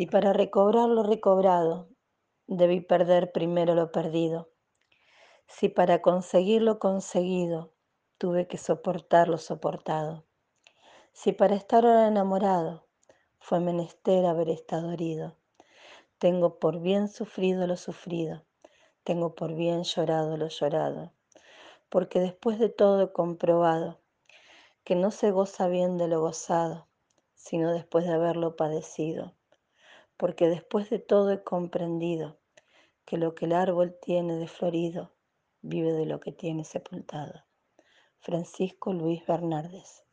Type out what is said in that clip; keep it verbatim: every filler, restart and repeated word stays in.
Si para recobrar lo recobrado debí perder primero lo perdido, si para conseguir lo conseguido tuve que soportar lo soportado, si para estar ahora enamorado fue menester haber estado herido, tengo por bien sufrido lo sufrido, tengo por bien llorado lo llorado, porque después de todo he comprobado que no se goza bien de lo gozado, sino después de haberlo padecido. Porque después de todo he comprendido que lo que el árbol tiene de florido vive de lo que tiene sepultado. Francisco Luis Bernárdez.